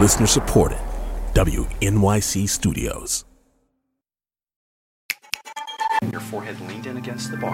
Listener supported. WNYC Studios. Your forehead leaned in against the bar.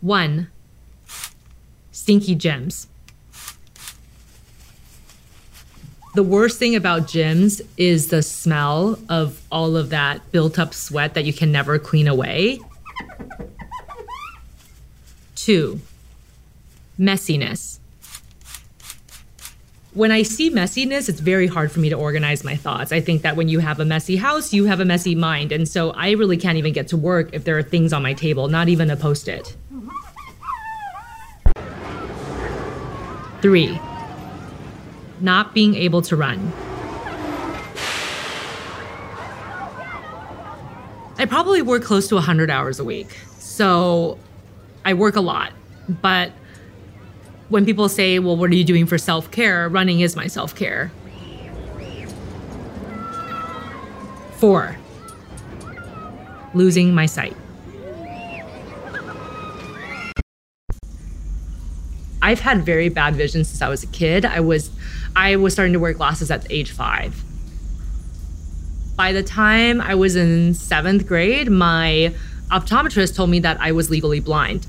One. Stinky Gems. The worst thing about gyms is the smell of all of that built-up sweat that you can never clean away. 2. Messiness. When I see messiness, it's very hard for me to organize my thoughts. I think that when you have a messy house, you have a messy mind. And so I really can't even get to work if there are things on my table, not even a Post-it. 3. Not being able to run. I probably work close to 100 hours a week, so I work a lot. But when people say, well, what are you doing for self-care? Running is my self-care. 4. Losing my sight. I've had very bad vision since I was a kid. I was starting to wear glasses at age 5. By the time I was in 7th grade, my optometrist told me that I was legally blind.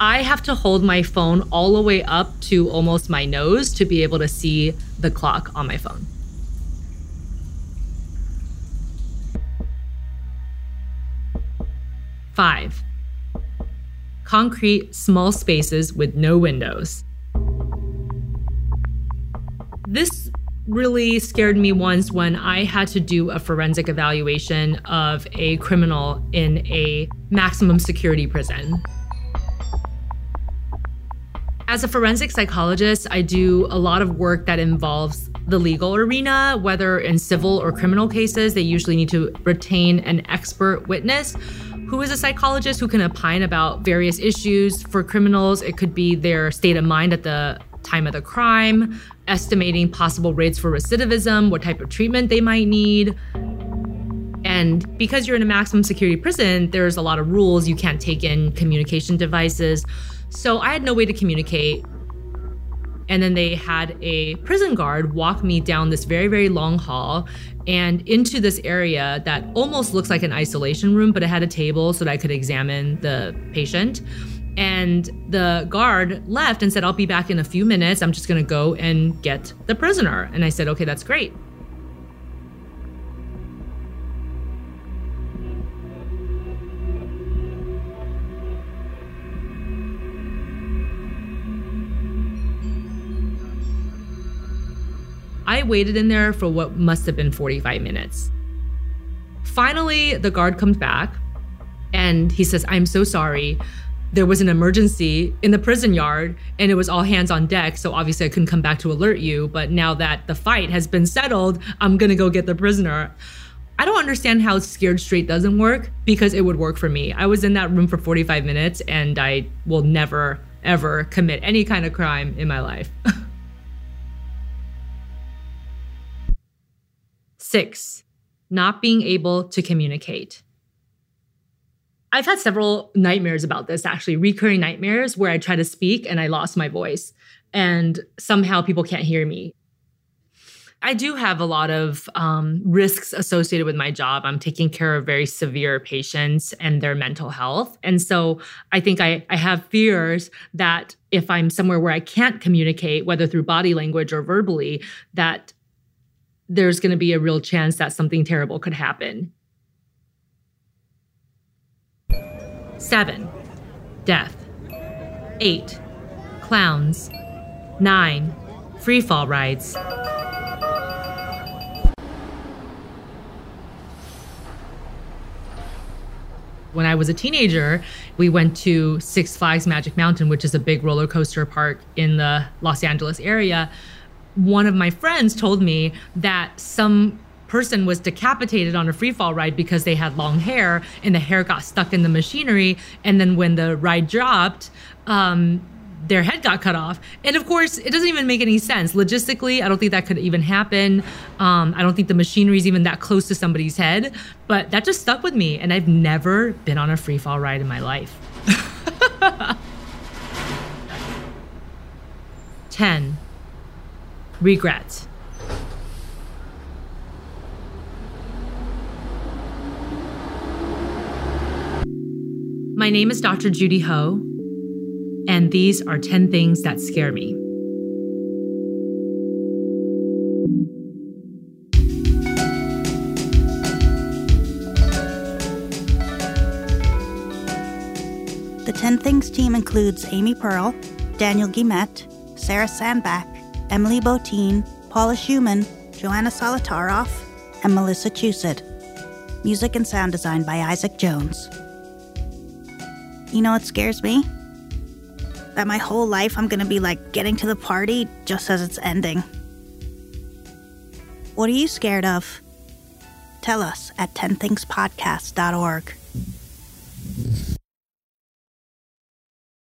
I have to hold my phone all the way up to almost my nose to be able to see the clock on my phone. Five. Concrete, small spaces with no windows. This really scared me once when I had to do a forensic evaluation of a criminal in a maximum security prison. As a forensic psychologist, I do a lot of work that involves the legal arena, whether in civil or criminal cases. They usually need to retain an expert witness who is a psychologist who can opine about various issues. For criminals, it could be their state of mind at the time of the crime, estimating possible rates for recidivism, what type of treatment they might need. And because you're in a maximum security prison, there's a lot of rules. You can't take in communication devices. So I had no way to communicate. And then they had a prison guard walk me down this very, very long hall and into this area that almost looks like an isolation room, but it had a table so that I could examine the patient. And the guard left and said, I'll be back in a few minutes. I'm just going to go and get the prisoner. And I said, okay, that's great. I waited in there for what must have been 45 minutes. Finally, the guard comes back and he says, I'm so sorry. There was an emergency in the prison yard and it was all hands on deck. So obviously I couldn't come back to alert you. But now that the fight has been settled, I'm going to go get the prisoner. I don't understand how Scared Straight doesn't work, because it would work for me. I was in that room for 45 minutes and I will never, ever commit any kind of crime in my life. 6, not being able to communicate. I've had several nightmares about this, actually, recurring nightmares where I try to speak and I lost my voice and somehow people can't hear me. I do have a lot of risks associated with my job. I'm taking care of very severe patients and their mental health. And so I think I have fears that if I'm somewhere where I can't communicate, whether through body language or verbally, that there's going to be a real chance that something terrible could happen. 7, death. 8, clowns. 9. Freefall rides. When I was a teenager, we went to Six Flags Magic Mountain, which is a big roller coaster park in the Los Angeles area. One of my friends told me that some person was decapitated on a freefall ride because they had long hair and the hair got stuck in the machinery. And then when the ride dropped, their head got cut off. And of course, it doesn't even make any sense. Logistically, I don't think that could even happen. I don't think the machinery is even that close to somebody's head, but that just stuck with me. And I've never been on a free fall ride in my life. 10. Regrets. My name is Dr. Judy Ho, and these are 10 things that scare me. The 10 Things team includes Amy Pearl, Daniel Guimet, Sarah Sandback, Emily Botine, Paula Schumann, Joanna Solitaroff, and Melissa Chusett. Music and sound design by Isaac Jones. You know what scares me? That my whole life I'm gonna be like getting to the party just as it's ending. What are you scared of? Tell us at 10thingspodcast.org.